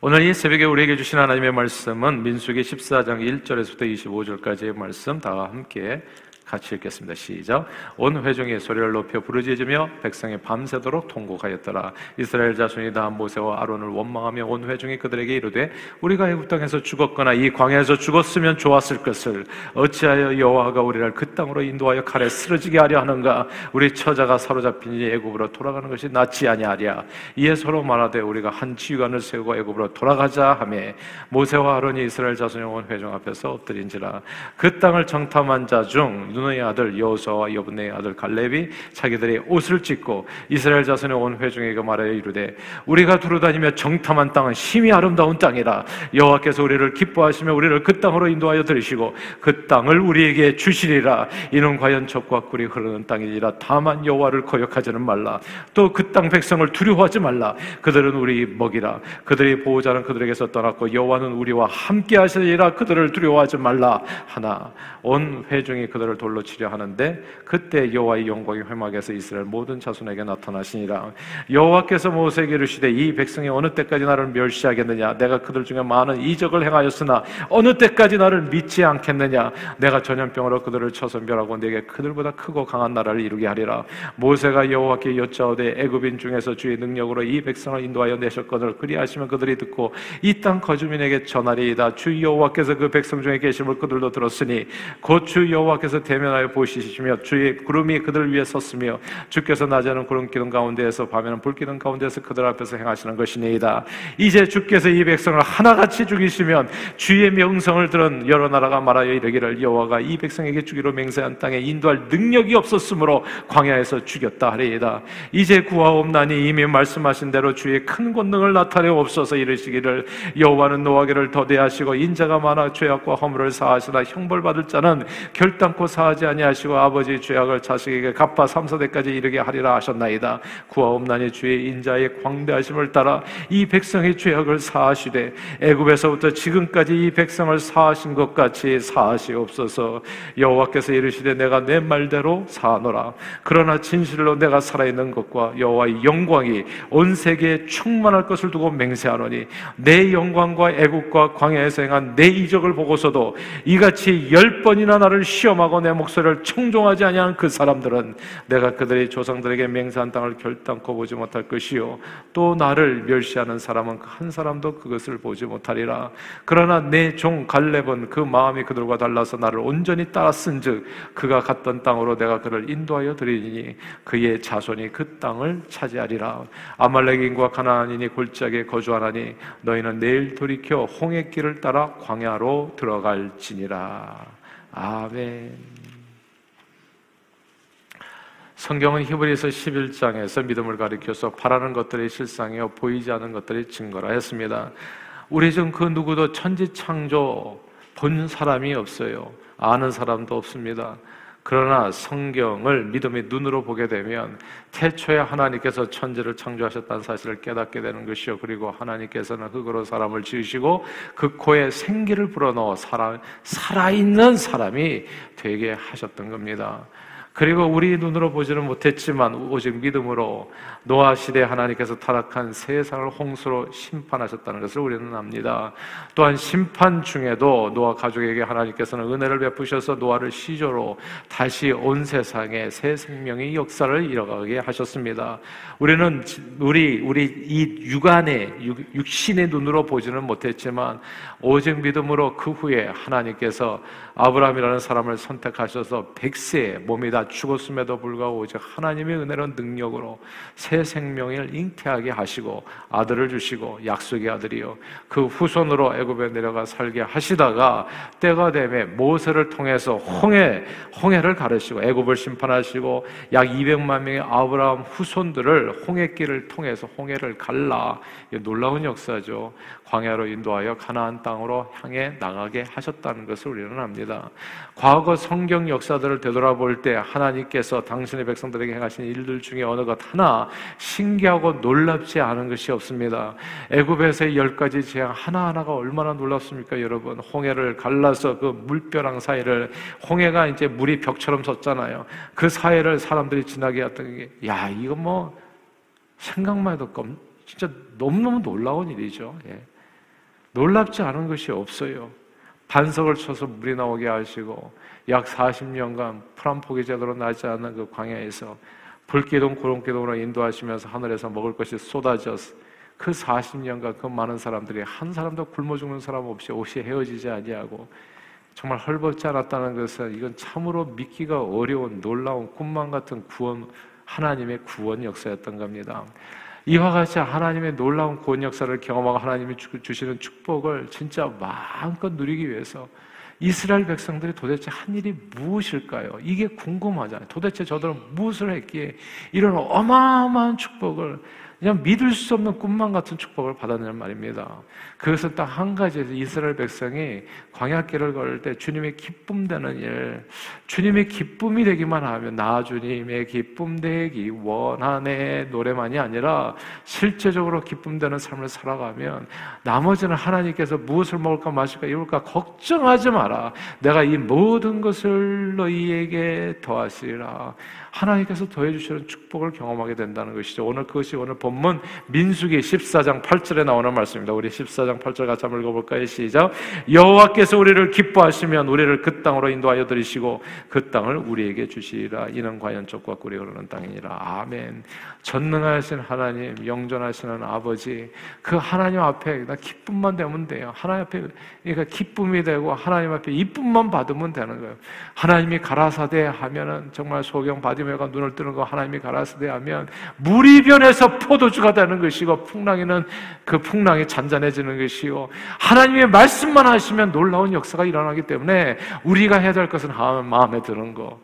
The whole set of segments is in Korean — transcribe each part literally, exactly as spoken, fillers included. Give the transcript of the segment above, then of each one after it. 오늘 이 새벽에 우리에게 주신 하나님의 말씀은 민수기 십사 장 일 절에서부터 이십오 절까지의 말씀 다 함께 같이 읽겠습니다. 시작. 온 회중이 소리를 높여 부르짖으며 백성이 밤새도록 통곡하였더라. 이스라엘 자손이 다 모세와 아론을 원망하며 온 회중이 그들에게 이르되, 우리가 애굽 땅에서 죽었거나 이 광야에서 죽었으면 좋았을 것을 어찌하여 여호와가 우리를 그 땅으로 인도하여 칼에 쓰러지게 하려 하는가? 우리 처자가 사로잡히니 애굽으로 돌아가는 것이 낫지 아니하랴. 이에 서로 말하되, 우리가 한 지휘관을 세우고 애굽으로 돌아가자 하며 모세와 아론이 이스라엘 자손이 온 회중 앞에서 엎드린지라. 그 땅을 정탐한 자중 눈의 아들 여호수아와 여분의 아들 갈렙이 자기들의 옷을 찢고 이스라엘 자손의 온 회중에게 말하여 이르되, 우리가 두루다니며 정탐한 땅은 심히 아름다운 땅이라. 여호와께서 우리를 기뻐하시며 우리를 그 땅으로 인도하여 들이시고 그 땅을 우리에게 주시리라. 이는 과연 젖과 꿀이 흐르는 땅이니라. 다만 여호와를 거역하지는 말라. 또 그 땅 백성을 두려워하지 말라. 그들은 우리 먹이라. 그들의 보호자는 그들에게서 떠났고 여호와는 우리와 함께 하시리라. 그들을 두려워하지 말라 하나 온 회중이 그들을 돌 로 치려 하는데 그때 여호와의 영광이 회막에서 이스라엘 모든 자손에게 나타나시니라. 여호와께서 모세에게 이르시되, 이 백성이 어느 때까지 나를 멸시하겠느냐? 내가 그들 중에 많은 이적을 행하였으나 어느 때까지 나를 믿지 않겠느냐? 내가 전염병으로 그들을 쳐서 멸하고 내게 그들보다 크고 강한 나라를 이루게 하리라. 모세가 여호와께 여짜오되, 애굽인 중에서 주의 능력으로 이 백성을 인도하여 내셨거늘 그리하시면 그들이 듣고 이 땅 거주민에게 전하리이다. 주 여호와께서 그 백성 중에 계심을 그들도 들었으니 곧 주 여호와께서 대 면하여 보시시며 주의 구름이 그들 위에 섰으며 주께서 낮에는 구름 기둥 가운데에서 밤에는 불 기둥 가운데에서 그들 앞에서 행하시는 것이니이다. 이제 주께서 이 백성을 하나같이 죽이시면 주의 명성을 들은 여러 나라가 말하여 이르기를, 여호와가 이 백성에게 주기로 맹세한 땅에 인도할 능력이 없었으므로 광야에서 죽였다 하리이다. 이제 구하옵나니 이미 말씀하신 대로 주의 큰 권능을 나타내옵소서. 이르시기를, 여호와는 노하기를 더디하시고 인자가 많아 죄악과 허물을 사하시나 형벌받을 자는 결단코 사하시나 하지 아니하시고 아버지의 죄악을 자식에게 갚아 삼, 사대까지 이르게 하리라 하셨나이다. 구하옵나니 주의 인자의 광대하심을 따라 이 백성의 죄악을 사하시되 애굽에서부터 지금까지 이 백성을 사하신 것 같이 사하시옵소서. 여호와께서 이르시되, 내가 내 말대로 사하노라. 그러나 진실로 내가 살아있는 것과 여호와의 영광이 온 세계에 충만할 것을 두고 맹세하노니 내 영광과 애굽과 광야에서 행한 내 이적을 보고서도 이같이 열 번이나 나를 시험하고 내 목소리를 청종하지 아니하는 그 사람들은 내가 그들의 조상들에게 맹세한 땅을 결단코 보지 못할 것이요 또 나를 멸시하는 사람은 한 사람도 그것을 보지 못하리라. 그러나 내 종 갈렙은 그 마음이 그들과 달라서 나를 온전히 따랐은즉 그가 갔던 땅으로 내가 그를 인도하여 드리니 그의 자손이 그 땅을 차지하리라. 아말렉인과 가나안인이 골짜기에 거주하나니 너희는 내일 돌이켜 홍해 길을 따라 광야로 들어갈지니라. 아멘. 성경은 히브리서 십일 장에서 믿음을 가리켜서 바라는 것들의 실상이요 보이지 않은 것들의 증거라 했습니다. 우리 지금 그 누구도 천지창조 본 사람이 없어요. 아는 사람도 없습니다. 그러나 성경을 믿음의 눈으로 보게 되면 태초에 하나님께서 천지를 창조하셨다는 사실을 깨닫게 되는 것이요. 그리고 하나님께서는 흙으로 사람을 지으시고 그 코에 생기를 불어넣어 살아, 살아있는 사람이 되게 하셨던 겁니다. 그리고 우리 눈으로 보지는 못했지만 오직 믿음으로 노아 시대에 하나님께서 타락한 세상을 홍수로 심판하셨다는 것을 우리는 압니다. 또한 심판 중에도 노아 가족에게 하나님께서는 은혜를 베푸셔서 노아를 시조로 다시 온 세상에 새 생명의 역사를 이어가게 하셨습니다. 우리는 우리 우리 이 육안의 육신의 눈으로 보지는 못했지만 오직 믿음으로 그 후에 하나님께서 아브라함이라는 사람을 선택하셔서 백세에 몸이 다 죽었음에도 불구하고 오직 하나님의 은혜로운 능력으로 새 생명을 잉태하게 하시고 아들을 주시고 약속의 아들이요 그 후손으로 애굽에 내려가 살게 하시다가 때가 되매 모세를 통해서 홍해, 홍해를 가르시고 애굽을 심판하시고 약 이백만 명의 아브라함 후손들을 홍해길을 통해서 홍해를 갈라 놀라운 역사죠. 광야로 인도하여 가나안 땅으로 향해 나가게 하셨다는 것을 우리는 압니다. 과거 성경 역사들을 되돌아볼 때 하나님께서 당신의 백성들에게 행하신 일들 중에 어느 것 하나 신기하고 놀랍지 않은 것이 없습니다. 애굽에서의 열 가지 재앙 하나하나가 얼마나 놀랍습니까? 여러분, 홍해를 갈라서 그 물벼랑 사이를 홍해가 이제 물이 벽처럼 섰잖아요. 그 사이를 사람들이 지나게 했던 게, 야, 이거 뭐 생각만 해도 진짜 너무너무 놀라운 일이죠. 예. 놀랍지 않은 것이 없어요. 반석을 쳐서 물이 나오게 하시고 약 사십 년간 풀한 포기자로 나지 않는 그 광야에서 불기둥 구름기둥으로 인도하시면서 하늘에서 먹을 것이 쏟아져서 그 사십 년간 그 많은 사람들이 한 사람도 굶어 죽는 사람 없이 없이 헤어지지 아니하고 정말 헐벗지 않았다는 것은 이건 참으로 믿기가 어려운 놀라운 꿈만 같은 구원, 하나님의 구원 역사였던 겁니다. 이와 같이 하나님의 놀라운 구원 역사를 경험하고 하나님이 주시는 축복을 진짜 마음껏 누리기 위해서 이스라엘 백성들이 도대체 한 일이 무엇일까요? 이게 궁금하잖아요. 도대체 저들은 무엇을 했기에 이런 어마어마한 축복을, 그냥 믿을 수 없는 꿈만 같은 축복을 받았냐는 말입니다. 그것은 딱 한 가지에서 이스라엘 백성이 광야길을 걸을 때 주님의 기쁨 되는 일, 주님의 기쁨이 되기만 하면 나 주님의 기쁨 되기 원하네 노래만이 아니라 실제적으로 기쁨 되는 삶을 살아가면 나머지는 하나님께서 무엇을 먹을까 마실까 입을까 걱정하지 마라. 내가 이 모든 것을 너희에게 더하시리라. 하나님께서 더해주시는 축복을 경험하게 된다는 것이죠. 오늘 그것이 오늘 본문 민수기 십사 장 팔 절에 나오는 말씀입니다. 우리 십사 장 팔 절 같이 한번 읽어볼까요? 시작. 여호와께서 우리를 기뻐하시면 우리를 그 땅으로 인도하여 들이시고 그 땅을 우리에게 주시리라. 이는 과연 족과 꿀이 흐르는 땅이니라. 아멘. 전능하신 하나님, 영존하시는 아버지, 그 하나님 앞에 나 기쁨만 되면 돼요. 하나님 앞에 그러니까 기쁨이 되고 하나님 앞에 이쁨만 받으면 되는 거예요. 하나님이 가라사대 하면은 정말 소경 바디메가 눈을 뜨는 거, 하나님이 가라사대 하면 물이 변해서 포도주가 되는 것이고 풍랑에는 그 풍랑이 잔잔해지는 것이고 하나님의 말씀만 하시면 놀라운 역사가 일어나기 때문에 우리가 해야 될 것은 마음에 드는 거,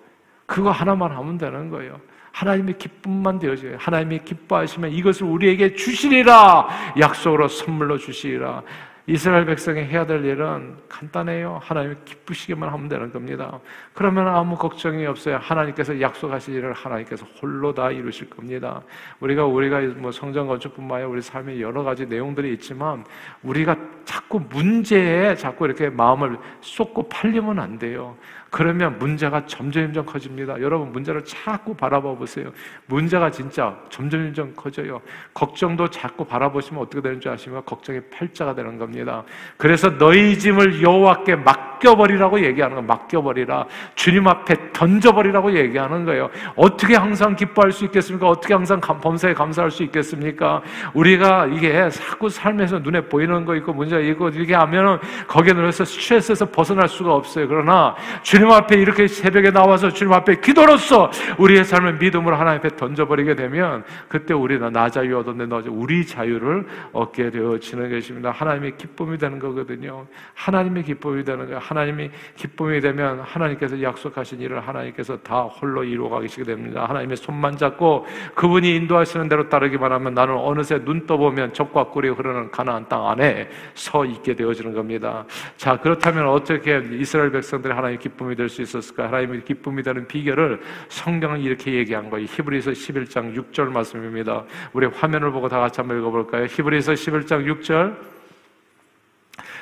그거 하나만 하면 되는 거예요. 하나님의 기쁨만 되어져요. 하나님이 기뻐하시면 이것을 우리에게 주시리라. 약속으로 선물로 주시리라. 이스라엘 백성이 해야 될 일은 간단해요. 하나님이 기쁘시기만 하면 되는 겁니다. 그러면 아무 걱정이 없어요. 하나님께서 약속하신 일을 하나님께서 홀로 다 이루실 겁니다. 우리가 우리가 뭐 성전 건축뿐만 아니라 우리 삶에 여러 가지 내용들이 있지만 우리가 자꾸 문제에 자꾸 이렇게 마음을 쏟고 팔리면 안 돼요. 그러면 문제가 점점점 커집니다. 여러분 문제를 자꾸 바라봐 보세요. 문제가 진짜 점점점 커져요. 걱정도 자꾸 바라보시면 어떻게 되는 줄 아시면 걱정이 팔자가 되는 겁니다. 그래서 너희 짐을 여호와께 맡겨버리라고 얘기하는 거예요. 맡겨버리라. 주님 앞에 던져버리라고 얘기하는 거예요. 어떻게 항상 기뻐할 수 있겠습니까? 어떻게 항상 범사에 감사할 수 있겠습니까? 우리가 이게 자꾸 삶에서 눈에 보이는 거 있고 문제가 있고 이렇게 하면 거기에 눌려서 스트레스에서 벗어날 수가 없어요. 그러나 주님 주님 앞에 이렇게 새벽에 나와서 주님 앞에 기도로써 우리의 삶을 믿음으로 하나님 앞에 던져버리게 되면 그때 우리는 나 자유 얻었네 너 자유, 우리 자유를 얻게 되어지는 것입니다. 하나님의 기쁨이 되는 거거든요. 하나님의 기쁨이 되는 거예요. 하나님이 기쁨이 되면 하나님께서 약속하신 일을 하나님께서 다 홀로 이루어 가시게 됩니다. 하나님의 손만 잡고 그분이 인도하시는 대로 따르기만 하면 나는 어느새 눈 떠보면 젖과 꿀이 흐르는 가나안 땅 안에 서 있게 되어지는 겁니다. 자, 그렇다면 어떻게 이스라엘 백성들이 하나님의 기쁨이 될 수 있었을까? 하나님의 기쁨이 되는 비결을 성경은 이렇게 얘기한 거예요. 히브리서 십일 장 육 절 말씀입니다. 우리 화면을 보고 다 같이 한번 읽어볼까요? 히브리서 십일 장 육 절.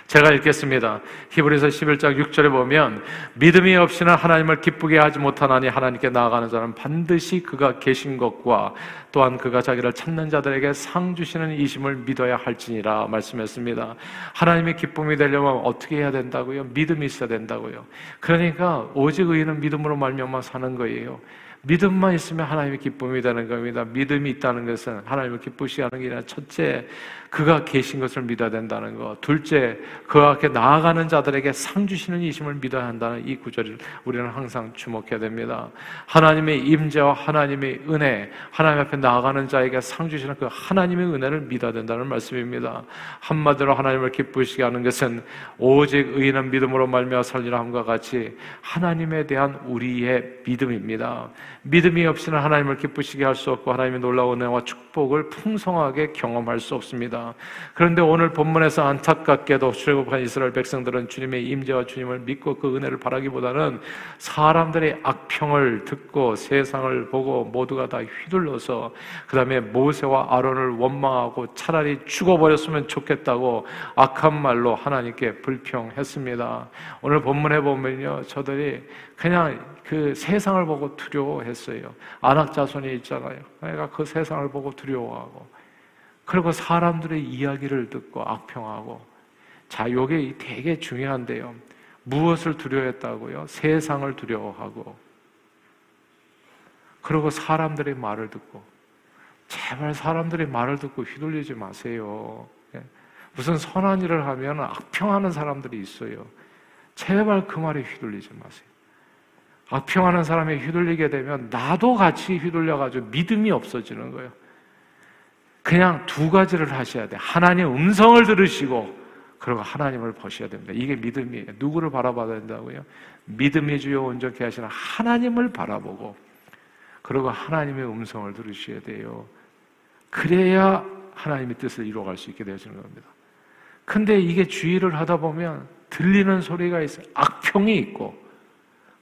제가 읽겠습니다. 히브리서 십일 장 육 절에 보면 믿음이 없이는 하나님을 기쁘게 하지 못하나니 하나님께 나아가는 자는 반드시 그가 계신 것과 또한 그가 자기를 찾는 자들에게 상 주시는 이심을 믿어야 할지니라 말씀했습니다. 하나님의 기쁨이 되려면 어떻게 해야 된다고요? 믿음이 있어야 된다고요. 그러니까 오직 의인은 믿음으로 말미암아 사는 거예요. 믿음만 있으면 하나님의 기쁨이 되는 겁니다. 믿음이 있다는 것은 하나님을 기쁘시게 하는 게 아니라 첫째, 그가 계신 것을 믿어야 된다는 것. 둘째, 그와 함께 나아가는 자들에게 상 주시는 이심을 믿어야 한다는 이 구절을 우리는 항상 주목해야 됩니다. 하나님의 임재와 하나님의 은혜, 하나님 앞에 나아가는 자에게 상 주시는 그 하나님의 은혜를 믿어야 된다는 말씀입니다. 한마디로 하나님을 기쁘시게 하는 것은 오직 의인은 믿음으로 말미암아 살리라 함과 같이 하나님에 대한 우리의 믿음입니다. 믿음이 없이는 하나님을 기쁘시게 할 수 없고 하나님의 놀라운 은혜와 축복을 풍성하게 경험할 수 없습니다. 그런데 오늘 본문에서 안타깝게도 출애굽한 이스라엘 백성들은 주님의 임재와 주님을 믿고 그 은혜를 바라기보다는 사람들의 악평을 듣고 세상을 보고 모두가 다 휘둘러서 그 다음에 모세와 아론을 원망하고 차라리 죽어버렸으면 좋겠다고 악한 말로 하나님께 불평했습니다. 오늘 본문에 보면요, 저들이 그냥 그 세상을 보고 두려워했어요. 안악자손이 있잖아요. 그러니까 그 세상을 보고 두려워하고, 그리고 사람들의 이야기를 듣고 악평하고, 자, 요게 되게 중요한데요. 무엇을 두려워했다고요? 세상을 두려워하고, 그리고 사람들의 말을 듣고. 제발 사람들의 말을 듣고 휘둘리지 마세요. 무슨 선한 일을 하면 악평하는 사람들이 있어요. 제발 그 말에 휘둘리지 마세요. 악평하는 사람에 휘둘리게 되면 나도 같이 휘둘려가지고 믿음이 없어지는 거예요. 그냥 두 가지를 하셔야 돼요. 하나님의 음성을 들으시고, 그리고 하나님을 보셔야 됩니다. 이게 믿음이에요. 누구를 바라봐야 된다고요? 믿음의 주요 온전케 하시는 하나님을 바라보고, 그리고 하나님의 음성을 들으셔야 돼요. 그래야 하나님의 뜻을 이루어갈 수 있게 되어지는 겁니다. 근데 이게 주의를 하다 보면 들리는 소리가 있어요. 악평이 있고,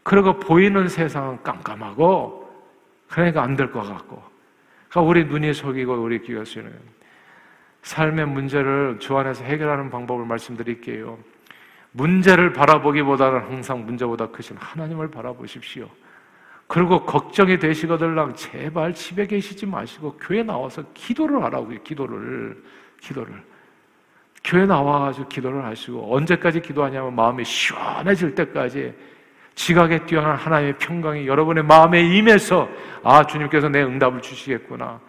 그리고 보이는 세상은 깜깜하고, 그러니까 안 될 것 같고, 그러니까 우리 눈이 속이고 우리 귀가 속이는 삶의 문제를 주 안에서 해결하는 방법을 말씀드릴게요. 문제를 바라보기보다는 항상 문제보다 크신 하나님을 바라보십시오. 그리고 걱정이 되시거들랑 제발 집에 계시지 마시고 교회 나와서 기도를 하라고요. 기도를 기도를 교회 나와가지고 기도를 하시고, 언제까지 기도하냐면 마음이 시원해질 때까지 지각에 뛰어난 하나님의 평강이 여러분의 마음에 임해서, 아, 주님께서 내 응답을 주시겠구나.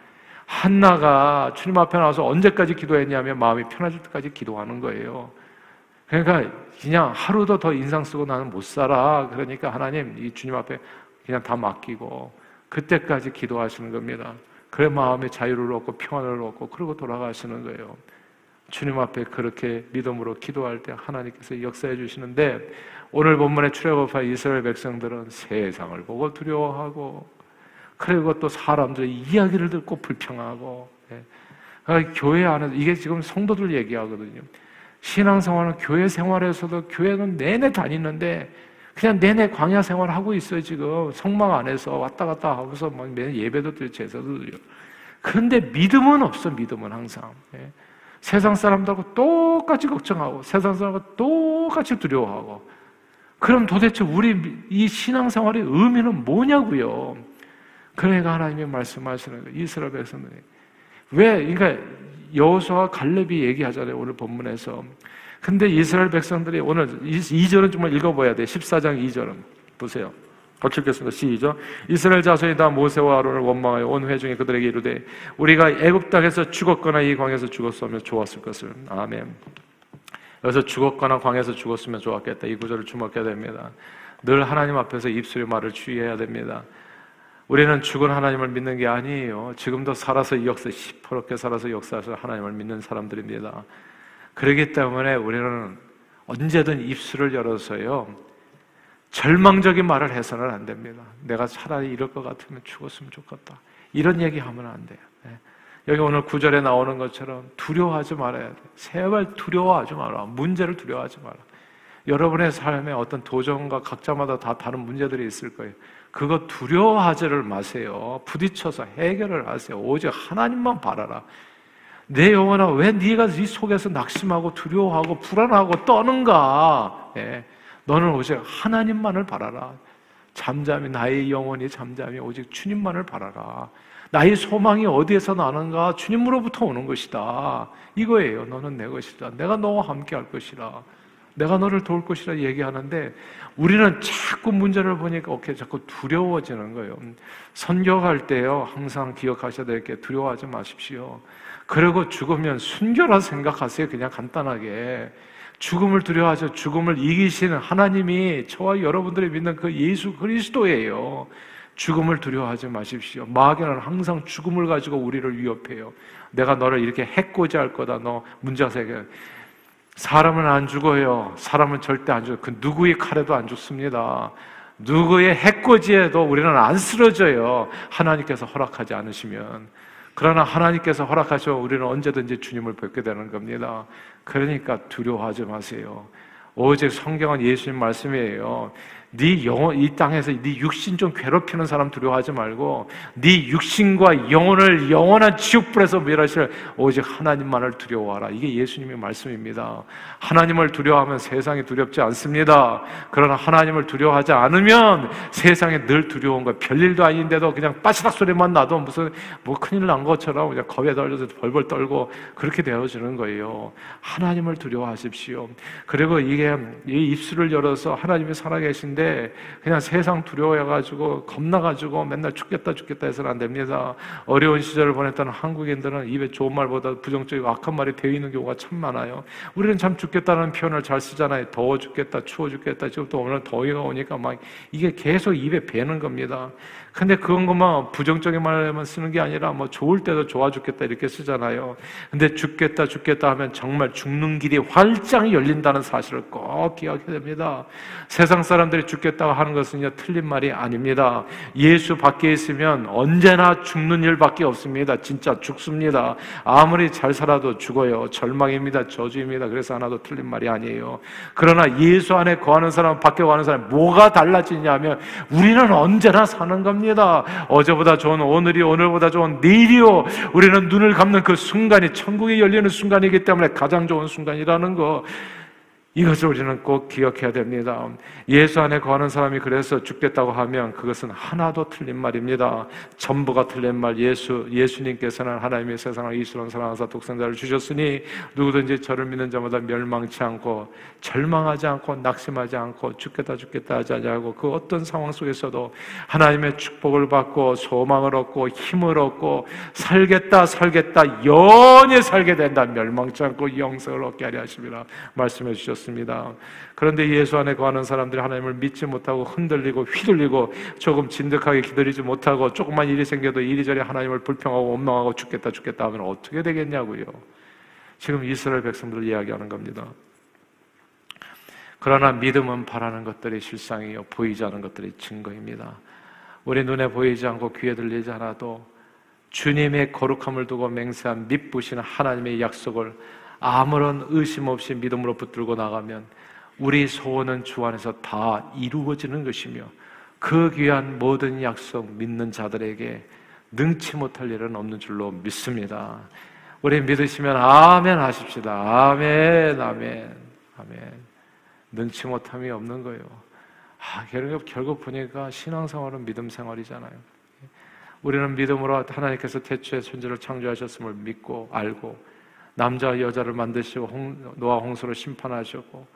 한나가 주님 앞에 나와서 언제까지 기도했냐면 마음이 편해질 때까지 기도하는 거예요. 그러니까 그냥 하루도 더 인상 쓰고 나는 못 살아. 그러니까 하나님, 이 주님 앞에 그냥 다 맡기고 그때까지 기도하시는 겁니다. 그래 마음의 자유를 얻고 평안을 얻고, 그러고 돌아가시는 거예요. 주님 앞에 그렇게 믿음으로 기도할 때 하나님께서 역사해 주시는데, 오늘 본문에 출애굽한 이스라엘 백성들은 세상을 보고 두려워하고, 그리고 또 사람들의 이야기를 듣고 불평하고. 그러니까 교회 안에서, 이게 지금 성도들 얘기하거든요. 신앙생활은 교회 생활에서도, 교회는 내내 다니는데 그냥 내내 광야 생활하고 있어요. 지금 성막 안에서 왔다 갔다 하고서 막 매일 예배도 드리고 제사도 드려. 그런데 믿음은 없어. 믿음은 항상 예. 세상 사람들하고 똑같이 걱정하고, 세상 사람하고 똑같이 두려워하고. 그럼 도대체 우리 이 신앙생활의 의미는 뭐냐고요? 그러니까 하나님이 말씀하시는 거예요. 이스라엘 백성들이 왜, 그러니까 여호수아와 갈렙이 얘기하잖아요, 오늘 본문에서. 근데 이스라엘 백성들이 오늘 이 절은 정말 읽어봐야 돼요. 십사 장 이 절은 보세요. 같이 읽겠습니다. 시작. 이스라엘 자손이 다 모세와 아론을 원망하여 온 회중이 그들에게 이르되, 우리가 애굽 땅에서 죽었거나 이 광야에서 죽었으면 좋았을 것을. 아멘. 여기서 죽었거나 광야에서 죽었으면 좋았겠다, 이 구절을 주목해야 됩니다. 늘 하나님 앞에서 입술의 말을 주의해야 됩니다. 우리는 죽은 하나님을 믿는 게 아니에요. 지금도 살아서 역사, 시퍼렇게 살아서 역사하실 하나님을 믿는 사람들입니다. 그렇기 때문에 우리는 언제든 입술을 열어서요, 절망적인 말을 해서는 안 됩니다. 내가 차라리 이럴 것 같으면 죽었으면 좋겠다, 이런 얘기하면 안 돼요. 여기 오늘 구 절에 나오는 것처럼 두려워하지 말아야 돼요. 제발 두려워하지 마라. 문제를 두려워하지 마라. 여러분의 삶에 어떤 도전과 각자마다 다 다른 문제들이 있을 거예요. 그거 두려워하지를 마세요. 부딪혀서 해결을 하세요. 오직 하나님만 바라라. 내 영혼아, 왜 네가 네 속에서 낙심하고 두려워하고 불안하고 떠는가? 예, 너는 오직 하나님만을 바라라. 잠잠히 나의 영혼이 잠잠히 오직 주님만을 바라라. 나의 소망이 어디에서 나는가? 주님으로부터 오는 것이다. 이거예요. 너는 내 것이다. 내가 너와 함께 할 것이라. 내가 너를 도울 것이라 얘기하는데, 우리는 자꾸 문제를 보니까 오케이, 자꾸 두려워지는 거예요. 선교할 때요, 항상 기억하셔야 될 게, 두려워하지 마십시오. 그리고 죽으면 순교라 생각하세요. 그냥 간단하게. 죽음을 두려워하셔. 죽음을 이기시는 하나님이 저와 여러분들이 믿는 그 예수 그리스도예요. 죽음을 두려워하지 마십시오. 마귀는 항상 죽음을 가지고 우리를 위협해요. 내가 너를 이렇게 해코지할 거다. 너 문제 생겨. 사람은 안 죽어요. 사람은 절대 안 죽어요. 그 누구의 칼에도 안 죽습니다. 누구의 해코지에도 우리는 안 쓰러져요. 하나님께서 허락하지 않으시면. 그러나 하나님께서 허락하시면 우리는 언제든지 주님을 뵙게 되는 겁니다. 그러니까 두려워하지 마세요. 오직 성경은 예수님 말씀이에요. 네 영혼, 이 땅에서 네 육신 좀 괴롭히는 사람 두려워하지 말고 네 육신과 영혼을 영원한 지옥불에서 멸하실 오직 하나님만을 두려워하라. 이게 예수님의 말씀입니다. 하나님을 두려워하면 세상이 두렵지 않습니다. 그러나 하나님을 두려워하지 않으면 세상에 늘 두려운 거, 별일도 아닌데도 그냥 빠시락 소리만 나도 무슨 뭐 큰일 난 것처럼 그냥 겁에 떨려서 벌벌 떨고 그렇게 되어지는 거예요. 하나님을 두려워하십시오. 그리고 이게 이 입술을 열어서 하나님이 살아계신데 그냥 세상 두려워해가지고 겁나가지고 맨날 죽겠다 죽겠다 해서는 안 됩니다. 어려운 시절을 보냈던 한국인들은 입에 좋은 말보다 부정적이고 악한 말이 배이는 경우가 참 많아요. 우리는 참 죽겠다는 표현을 잘 쓰잖아요. 더워 죽겠다, 추워 죽겠다. 지금 또 오늘 더위가 오니까 막 이게 계속 입에 배는 겁니다. 근데 그런 것만 부정적인 말만 쓰는 게 아니라 뭐 좋을 때도 좋아 죽겠다 이렇게 쓰잖아요. 근데 죽겠다 죽겠다 하면 정말 죽는 길이 활짝 열린다는 사실을 꼭 기억해야 됩니다. 세상 사람들이 죽겠다고 하는 것은요 틀린 말이 아닙니다. 예수 밖에 있으면 언제나 죽는 일밖에 없습니다. 진짜 죽습니다. 아무리 잘 살아도 죽어요. 절망입니다. 저주입니다. 그래서 하나도 틀린 말이 아니에요. 그러나 예수 안에 거하는 사람 밖에 거하는 사람 뭐가 달라지냐면 우리는 언제나 사는 겁니다. 어제보다 좋은 오늘이 오늘보다 좋은 내일이요 우리는 눈을 감는 그 순간이 천국이 열리는 순간이기 때문에 가장 좋은 순간이라는 거, 이것을 우리는 꼭 기억해야 됩니다. 예수 안에 거하는 사람이 그래서 죽겠다고 하면 그것은 하나도 틀린 말입니다. 전부가 틀린 말. 예수, 예수님께서는 하나님의 세상을 이처럼 사랑하사 독생자를 주셨으니 누구든지 저를 믿는 자마다 멸망치 않고 절망하지 않고 낙심하지 않고 죽겠다 죽겠다 하지 않냐고 그 어떤 상황 속에서도 하나님의 축복을 받고 소망을 얻고 힘을 얻고 살겠다 살겠다 영원히 살게 된다. 멸망치 않고 영생을 얻게 하려 하십니다. 말씀해 주셨습니다. 습니다. 그런데 예수 안에 거하는 사람들이 하나님을 믿지 못하고 흔들리고 휘둘리고 조금 진득하게 기다리지 못하고 조금만 일이 생겨도 이리저리 하나님을 불평하고 원망하고 죽겠다 죽겠다 하면 어떻게 되겠냐고요. 지금 이스라엘 백성들을 이야기하는 겁니다. 그러나 믿음은 바라는 것들이 실상이요 보이지 않은 것들이 증거입니다. 우리 눈에 보이지 않고 귀에 들리지 않아도 주님의 거룩함을 두고 맹세한 믿부신 하나님의 약속을 아무런 의심 없이 믿음으로 붙들고 나가면 우리 소원은 주 안에서 다 이루어지는 것이며 그 귀한 모든 약속 믿는 자들에게 능치 못할 일은 없는 줄로 믿습니다. 우리 믿으시면 아멘 하십시다. 아멘, 아멘, 아멘. 능치 못함이 없는 거예요. 아, 결국, 결국 보니까 신앙생활은 믿음생활이잖아요. 우리는 믿음으로 하나님께서 태초의 존재를 창조하셨음을 믿고 알고 남자와 여자를 만드시고 홍, 노아 홍수로 심판하셨고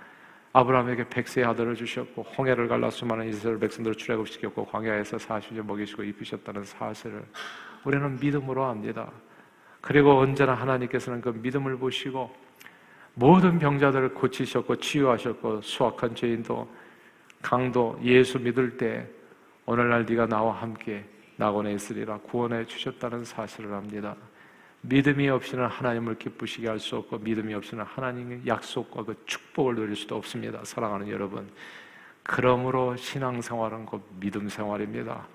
아브라함에게 백세의 아들을 주셨고 홍해를 갈라 수많은 이스라엘 백성들을 출애굽시켰고 광야에서 사십 년 먹이시고 입히셨다는 사실을 우리는 믿음으로 압니다. 그리고 언제나 하나님께서는 그 믿음을 보시고 모든 병자들을 고치셨고 치유하셨고 수악한 죄인도 강도 예수 믿을 때 오늘날 네가 나와 함께 낙원에 있으리라 구원해 주셨다는 사실을 압니다. 믿음이 없이는 하나님을 기쁘시게 할 수 없고 믿음이 없이는 하나님의 약속과 그 축복을 누릴 수도 없습니다. 사랑하는 여러분, 그러므로 신앙생활은 곧 믿음생활입니다.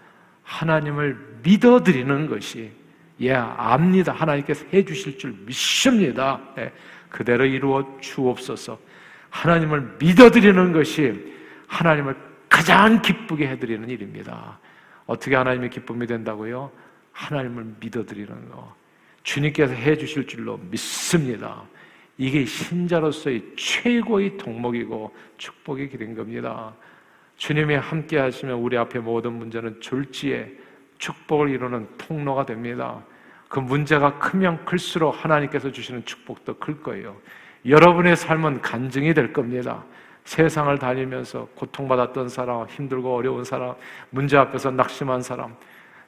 하나님을 믿어드리는 것이 예, 압니다. 하나님께서 해주실 줄 믿습니다. 예, 그대로 이루어 주옵소서. 하나님을 믿어드리는 것이 하나님을 가장 기쁘게 해드리는 일입니다. 어떻게 하나님의 기쁨이 된다고요? 하나님을 믿어드리는 거. 주님께서 해주실 줄로 믿습니다. 이게 신자로서의 최고의 덕목이고 축복의 길인 겁니다. 주님이 함께 하시면 우리 앞에 모든 문제는 졸지에 축복을 이루는 통로가 됩니다. 그 문제가 크면 클수록 하나님께서 주시는 축복도 클 거예요. 여러분의 삶은 간증이 될 겁니다. 세상을 다니면서 고통받았던 사람, 힘들고 어려운 사람, 문제 앞에서 낙심한 사람,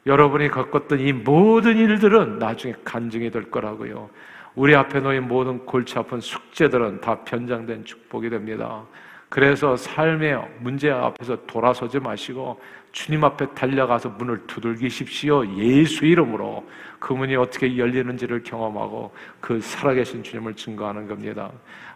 여러분이 겪었던 이 모든 일들은 나중에 간증이 될 거라고요. 우리 앞에 놓인 모든 골치 아픈 숙제들은 다 변장된 축복이 됩니다. 그래서 삶의 문제 앞에서 돌아서지 마시고 주님 앞에 달려가서 문을 두들기십시오. 예수 이름으로 그 문이 어떻게 열리는지를 경험하고 그 살아계신 주님을 증거하는 겁니다.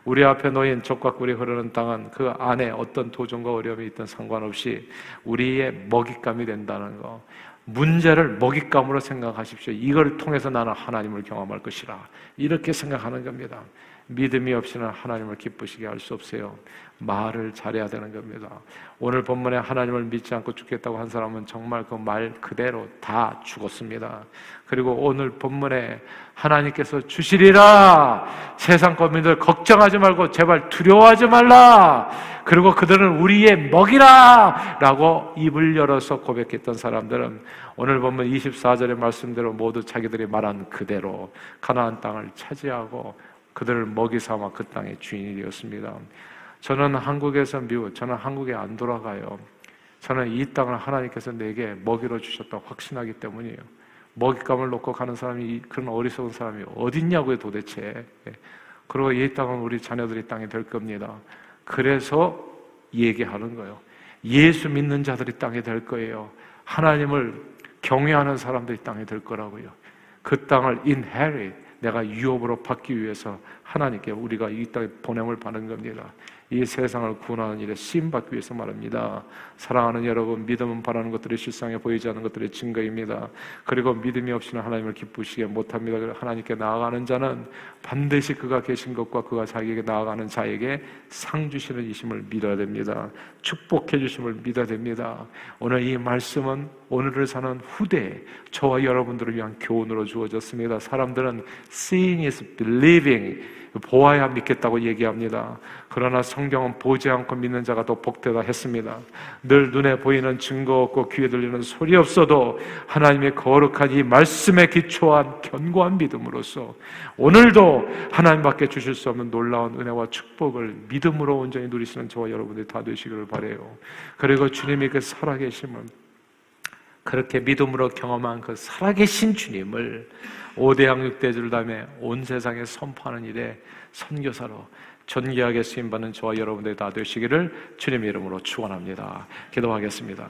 우리 앞에 놓인 적과 꿀이 흐르는 땅은 그 안에 어떤 도전과 어려움이 있든 상관없이 우리의 먹잇감이 된다는 거. 문제를 먹잇감으로 생각하십시오. 이걸 통해서 나는 하나님을 경험할 것이라 이렇게 생각하는 겁니다. 믿음이 없이는 하나님을 기쁘시게 할 수 없어요. 말을 잘해야 되는 겁니다. 오늘 본문에 하나님을 믿지 않고 죽겠다고 한 사람은 정말 그 말 그대로 다 죽었습니다. 그리고 오늘 본문에 하나님께서 주시리라, 세상 거민들 걱정하지 말고 제발 두려워하지 말라, 그리고 그들은 우리의 먹이라 라고 입을 열어서 고백했던 사람들은 오늘 본문 이십사 절의 말씀대로 모두 자기들이 말한 그대로 가나안 땅을 차지하고 그들을 먹이 삼아 그 땅의 주인이 되었습니다. 저는 한국에서 미국, 저는 한국에 안 돌아가요. 저는 이 땅을 하나님께서 내게 먹이로 주셨다고 확신하기 때문이에요. 먹잇감을 놓고 가는 사람이, 그런 어리석은 사람이 어딨냐고요 도대체. 그리고 이 땅은 우리 자녀들이 땅이 될 겁니다. 그래서 얘기하는 거예요. 예수 믿는 자들이 땅이 될 거예요. 하나님을 경외하는 사람들이 땅이 될 거라고요. 그 땅을 inherit, 내가 유업으로 받기 위해서 하나님께 우리가 이 땅에 보냄을 받는 겁니다. 이 세상을 구원하는 일에 쓰임받기 위해서 말입니다. 사랑하는 여러분, 믿음은 바라는 것들이 실상에 보이지 않는 것들의 증거입니다. 그리고 믿음이 없이는 하나님을 기쁘시게 못합니다. 하나님께 나아가는 자는 반드시 그가 계신 것과 그가 자기에게 나아가는 자에게 상 주시는 이심을 믿어야 됩니다. 축복해 주심을 믿어야 됩니다. 오늘 이 말씀은 오늘을 사는 후대 저와 여러분들을 위한 교훈으로 주어졌습니다. 사람들은 seeing is believing, 보아야 믿겠다고 얘기합니다. 그러나 성경은 보지 않고 믿는 자가 더 복되다 했습니다. 늘 눈에 보이는 증거 없고 귀에 들리는 소리 없어도 하나님의 거룩한 이 말씀에 기초한 견고한 믿음으로써 오늘도 하나님밖에 주실 수 없는 놀라운 은혜와 축복을 믿음으로 온전히 누리시는 저와 여러분들이 다 되시기를 바라요. 그리고 주님이 그 살아계심을, 그렇게 믿음으로 경험한 그 살아계신 주님을 오대양 육대주를 담에 온 세상에 선포하는 일에 선교사로 존귀하게 쓰임받는 저와 여러분들이 다 되시기를 주님의 이름으로 축원합니다. 기도하겠습니다.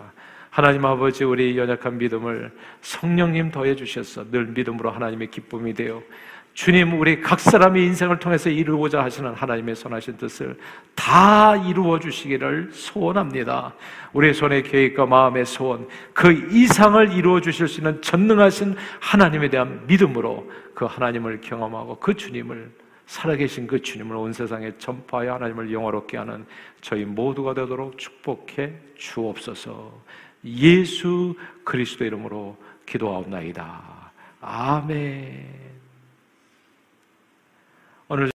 하나님 아버지, 우리 연약한 믿음을 성령님 더해주셔서 늘 믿음으로 하나님의 기쁨이 되어 주님, 우리 각 사람의 인생을 통해서 이루고자 하시는 하나님의 선하신 뜻을 다 이루어 주시기를 소원합니다. 우리의 손의 계획과 마음의 소원, 그 이상을 이루어 주실 수 있는 전능하신 하나님에 대한 믿음으로 그 하나님을 경험하고 그 주님을, 살아계신 그 주님을 온 세상에 전파하여 하나님을 영화롭게 하는 저희 모두가 되도록 축복해 주옵소서. 예수 그리스도 이름으로 기도하옵나이다. 아멘.